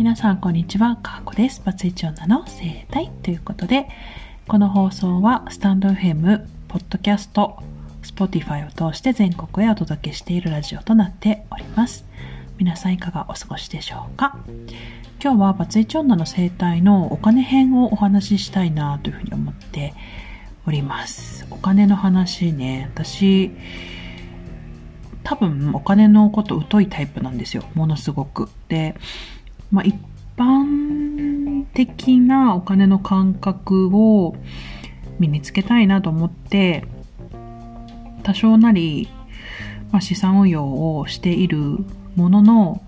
皆さんこんにちは、かはこです。バツイチ女の生態ということで、この放送はスタンド FM、ポッドキャスト、Spotify を通して全国へお届けしているラジオとなっております。皆さんいかがお過ごしでしょうか。今日はバツイチ女の生態のお金編をお話ししたいなというふうに思っております。お金の話ね、私多分お金のこと疎いタイプなんですよ、ものすごく。で、一般的なお金の感覚を身につけたいなと思って、多少なり、資産運用をしているものの、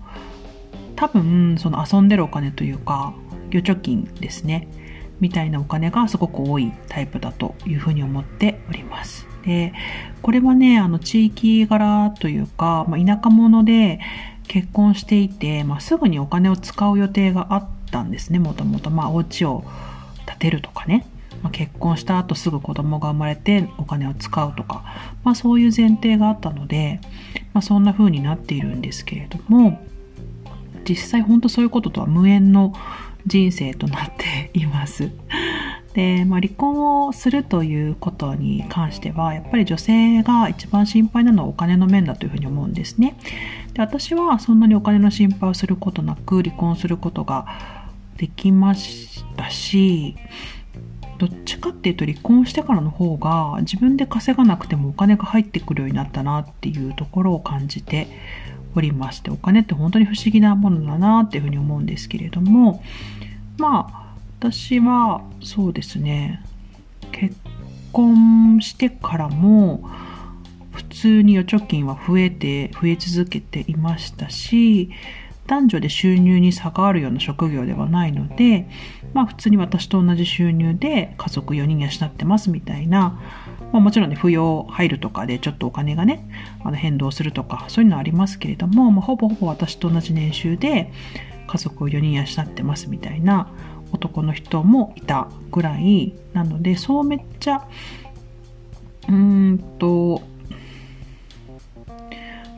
多分その遊んでるお金というか預貯金ですねみたいなお金がすごく多いタイプだというふうに思っております。で、これはね、地域柄というか、田舎者で結婚していて、すぐにお金を使う予定があったんですね。もともとお家を建てるとかね、結婚した後すぐ子供が生まれてお金を使うとか、そういう前提があったので、そんな風になっているんですけれども、実際本当そういうこととは無縁の人生となっています。で、離婚をするということに関しては、やっぱり女性が一番心配なのはお金の面だというふうに思うんですね。で、私はそんなにお金の心配をすることなく離婚することができましたし、どっちかっていうと離婚してからの方が自分で稼がなくてもお金が入ってくるようになったなっていうところを感じておりまして、お金って本当に不思議なものだなっていうふうに思うんですけれども、私はそうですね、結婚してからも普通に預貯金は増え続けていましたし、男女で収入に差があるような職業ではないので、普通に私と同じ収入で家族4人養ってますみたいな、もちろんね、扶養入るとかでちょっとお金がね、変動するとかそういうのはありますけれども、ほぼ私と同じ年収で家族を4人養ってますみたいな男の人もいたぐらいなので、そうめっちゃ預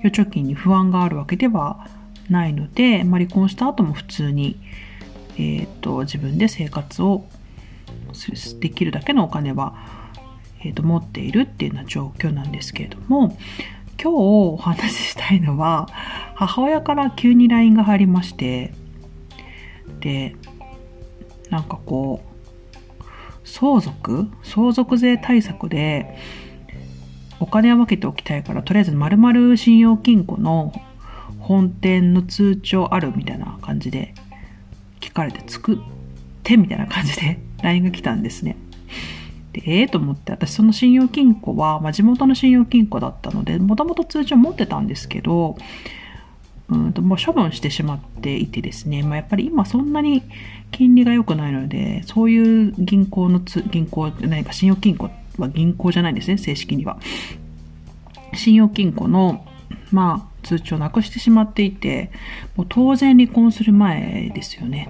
貯金に不安があるわけではないので、離婚した後も普通に、自分で生活をできるだけのお金は、持っているっていうような状況なんですけれども、今日お話ししたいのは、母親から急に LINE が入りまして、で、相続税対策でお金は分けておきたいから、とりあえず丸々信用金庫の本店の通帳あるみたいな感じで聞かれて、作ってみたいな感じで LINE が来たんですね。で、と思って、私その信用金庫は、地元の信用金庫だったので、もともと通帳持ってたんですけど、もう処分してしまっていてですね、やっぱり今そんなに金利が良くないので、そういう信用金庫は銀行じゃないんですね、正式には。信用金庫の、通帳をなくしてしまっていて、もう当然離婚する前ですよね。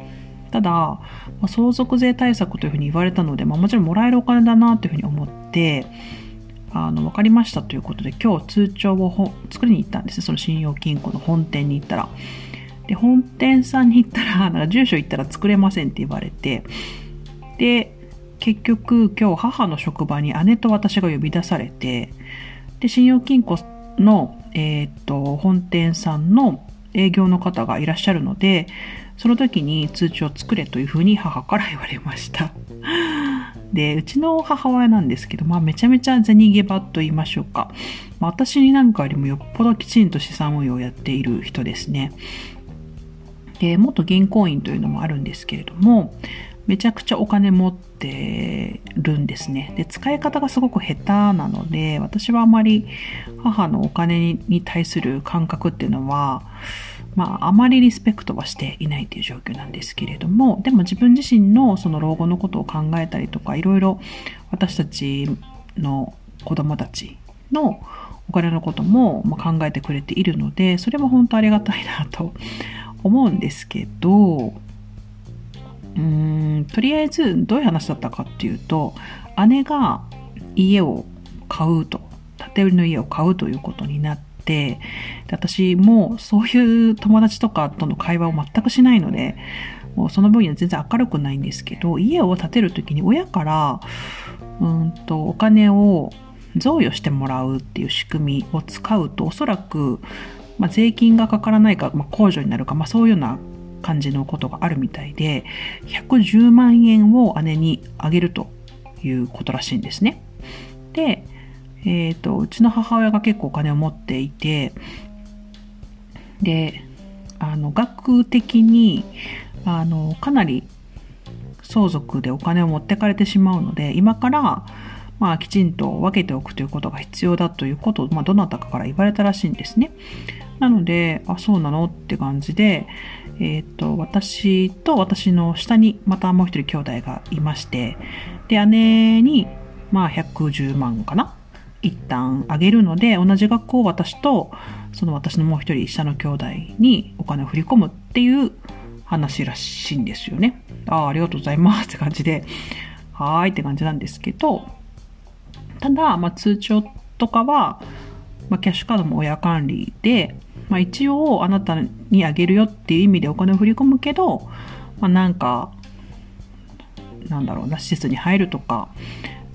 ただ、相続税対策というふうに言われたので、もちろんもらえるお金だなというふうに思って、分かりましたということで、今日通帳を作りに行ったんですね。その信用金庫の本店に行ったら、で、本店さんに行ったら、住所行ったら作れませんって言われて、で、結局今日母の職場に姉と私が呼び出されて、で、信用金庫の、本店さんの営業の方がいらっしゃるので、その時に通帳を作れというふうに母から言われました。で、うちの母親なんですけど、めちゃめちゃ銭ゲバと言いましょうか。私になんかよりもよっぽどきちんと資産運用をやっている人ですね。で、元銀行員というのもあるんですけれども、めちゃくちゃお金持ってるんですね。で、使い方がすごく下手なので、私はあまり母のお金に対する感覚っていうのは、あまりリスペクトはしていないという状況なんですけれども、でも自分自身のその老後のことを考えたりとか、いろいろ私たちの子供たちのお金のことも考えてくれているので、それも本当ありがたいなと思うんですけど、とりあえずどういう話だったかっていうと、姉が家を買うと、建て売りの家を買うということになって、て、私もそういう友達とかとの会話を全くしないので、もうその分野全然明るくないんですけど、家を建てるときに親からお金を贈与してもらうっていう仕組みを使うと、おそらく、税金がかからないか、控除になるか、そういうような感じのことがあるみたいで、110万円を姉にあげるということらしいんですね。で、うちの母親が結構お金を持っていて、で、額的にかなり相続でお金を持ってかれてしまうので、今からきちんと分けておくということが必要だということを、どなたかから言われたらしいんですね。なので、あ、そうなのって感じで、私と私の下にまたもう一人兄弟がいまして、で、姉に110万かな一旦あげるので、同じ額を私とその私のもう一人下の兄弟にお金を振り込むっていう話らしいんですよね。ありがとうございますって感じで、はーいって感じなんですけど、ただ、通帳とかは、キャッシュカードも親管理で、一応あなたにあげるよっていう意味でお金を振り込むけど、施設に入るとか、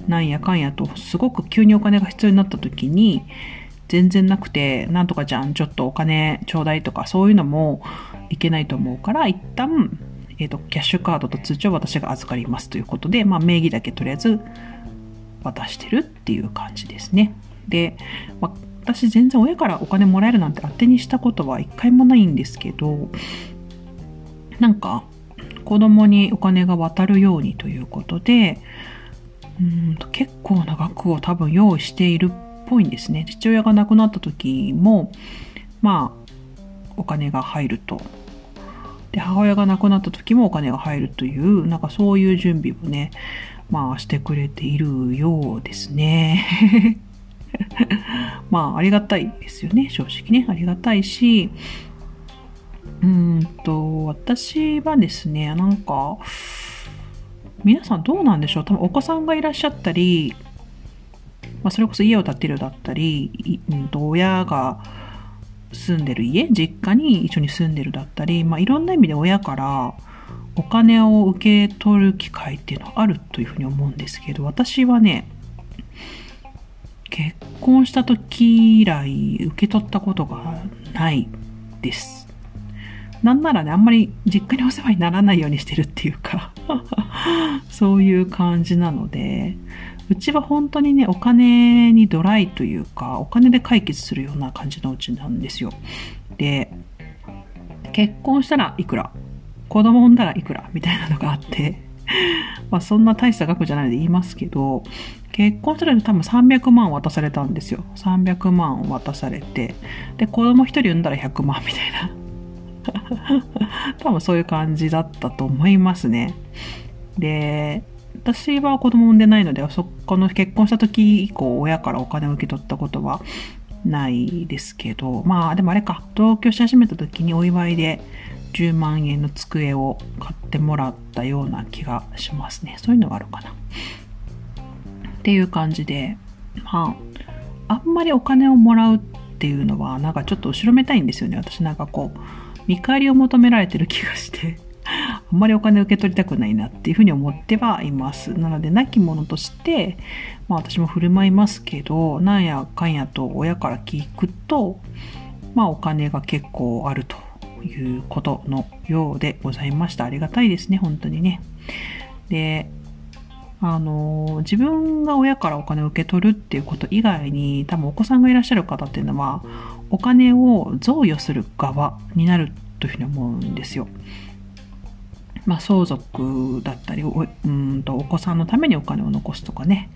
なんやかんやとすごく急にお金が必要になった時に、全然なくて、なんとかじゃん、ちょっとお金ちょうだいとか、そういうのもいけないと思うから、一旦、キャッシュカードと通帳を私が預かりますということで、名義だけとりあえず渡してるっていう感じですね。で、私全然親からお金もらえるなんて当てにしたことは一回もないんですけど、子供にお金が渡るようにということで、結構な額を多分用意しているっぽいんですね。父親が亡くなった時もお金が入ると、で母親が亡くなった時もお金が入るというそういう準備をしてくれているようですね。ありがたいですよね、正直ね。ありがたいし、私はですね、皆さんどうなんでしょう。多分お子さんがいらっしゃったり、それこそ家を建てるだったり、親が住んでる家、実家に一緒に住んでるだったり、いろんな意味で親からお金を受け取る機会っていうのはあるというふうに思うんですけど、私はね、結婚した時以来受け取ったことがないです。なんならね、あんまり実家にお世話にならないようにしてるっていうか、そういう感じなので、うちは本当にね、お金にドライというか、お金で解決するような感じのうちなんですよ。で、結婚したらいくら、子供産んだらいくらみたいなのがあって、そんな大した額じゃないで言いますけど、結婚したら多分300万渡されたんですよ。300万渡されて、で、子供一人産んだら100万みたいな。多分そういう感じだったと思いますね。で、私は子供産んでないので、そこの結婚した時以降、親からお金を受け取ったことはないですけど、でもあれか、同居し始めた時にお祝いで10万円の机を買ってもらったような気がしますね。そういうのがあるかな。っていう感じで、あんまりお金をもらうっていうのは、ちょっと後ろめたいんですよね。私見返りを求められてる気がして、あんまりお金を受け取りたくないなっていうふうに思ってはいます。なので、なきものとして、私も振る舞いますけど、なんやかんやと親から聞くと、お金が結構あるということのようでございました。ありがたいですね、本当にね。で、自分が親からお金を受け取るっていうこと以外に、多分お子さんがいらっしゃる方っていうのは、お金を贈与する側になるというふうに思うんですよ。相続だったり、お子さんのためにお金を残すとかね、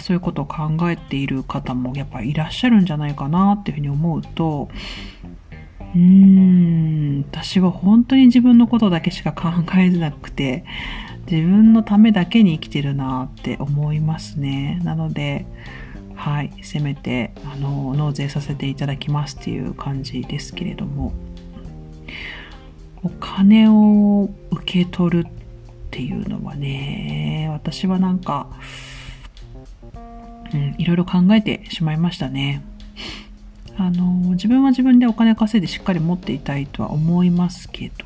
そういうことを考えている方もやっぱりいらっしゃるんじゃないかなっていうふうに思うと、私は本当に自分のことだけしか考えなくて、自分のためだけに生きてるなって思いますね。なので、せめて納税させていただきますっていう感じですけれども、お金を受け取るっていうのはね、私はいろいろ考えてしまいましたね。自分は自分でお金稼いでしっかり持っていたいとは思いますけど、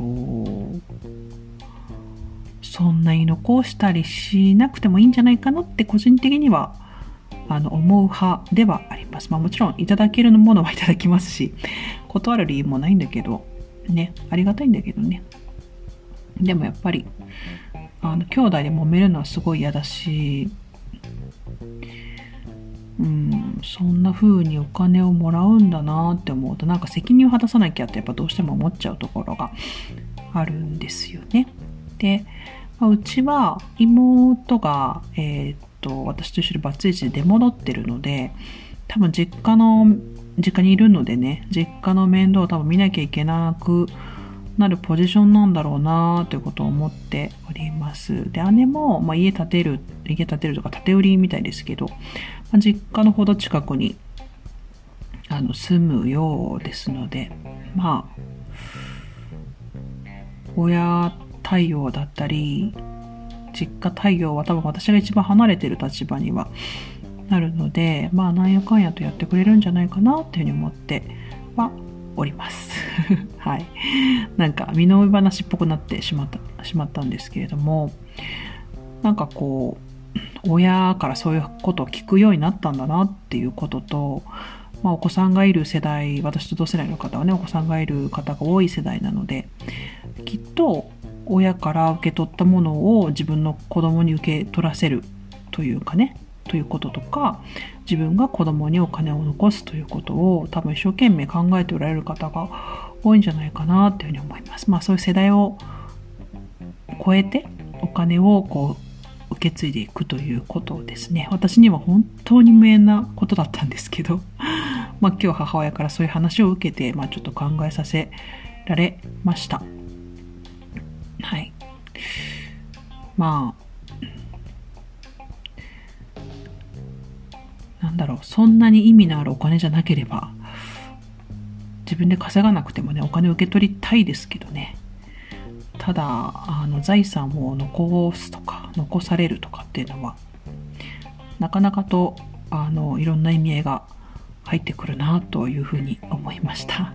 そんなに残したりしなくてもいいんじゃないかなって個人的には思う派ではあります。まあ、もちろんいただけるものはいただきますし、断る理由もないんだけどね、ありがたいんだけどね。でもやっぱり兄弟で揉めるのはすごい嫌だし、そんな風にお金をもらうんだなって思うと、なんか責任を果たさなきゃってやっぱどうしても思っちゃうところがあるんですよね。で、うちは妹が、私と一緒にバツイチで出戻ってるので、多分実家にいるのでね、実家の面倒を多分見なきゃいけなくなるポジションなんだろうなということを思っております。で、姉も、まあ、家建てるとか建て売りみたいですけど、まあ、実家のほど近くに住むようですので、まあ親対応だったり実家対応は多分私が一番離れてる立場にはなるので、まあなんやかんやとやってくれるんじゃないかなっていうふうに思ってはおりますはい。なんか身の上話っぽくなってしまったんですけれども、なんかこう親からそういうことを聞くようになったんだなっていうことと、まあ、お子さんがいる世代、私と同世代の方はね、お子さんがいる方が多い世代なので、きっと親から受け取ったものを自分の子供に受け取らせるというかね、ということとか、自分が子供にお金を残すということを多分一生懸命考えておられる方が多いんじゃないかなというふうに思います。まあそういう世代を超えてお金をこう受け継いでいくということですね。私には本当に無縁なことだったんですけど、まあ今日母親からそういう話を受けて、まあちょっと考えさせられました。はい。まあ。そんなに意味のあるお金じゃなければ自分で稼がなくてもね、お金を受け取りたいですけどね。ただ財産を残すとか残されるとかっていうのはなかなかといろんな意味合いが入ってくるなというふうに思いました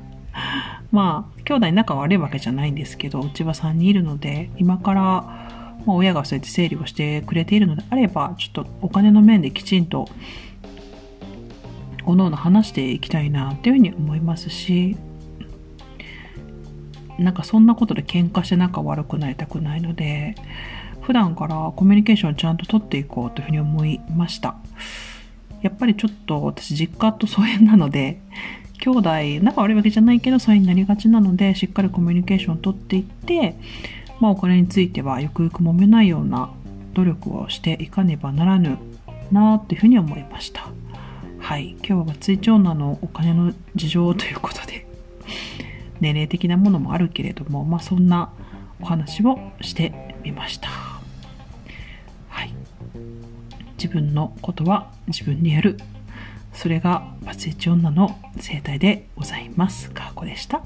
まあ兄弟仲悪いわけじゃないんですけど、うちは3人いるので、今から、まあ、親がそうやって整理をしてくれているのであれば、ちょっとお金の面できちんとおのおの話していきたいなっていうふうに思いますし、なんかそんなことで喧嘩して仲悪くなりたくないので、普段からコミュニケーションをちゃんと取っていこうというふうに思いました。やっぱりちょっと私実家と疎遠なので、兄弟仲悪いわけじゃないけど疎遠になりがちなので、しっかりコミュニケーションを取っていって、まあ、お金についてはゆくゆく揉めないような努力をしていかねばならぬなというふうに思いました。はい、今日はバツイチ女のお金の事情ということで年齢的なものもあるけれども、まあ、そんなお話をしてみました。はい、自分のことは自分にやる、それがバツイチ女の生態でございます。かーこでした。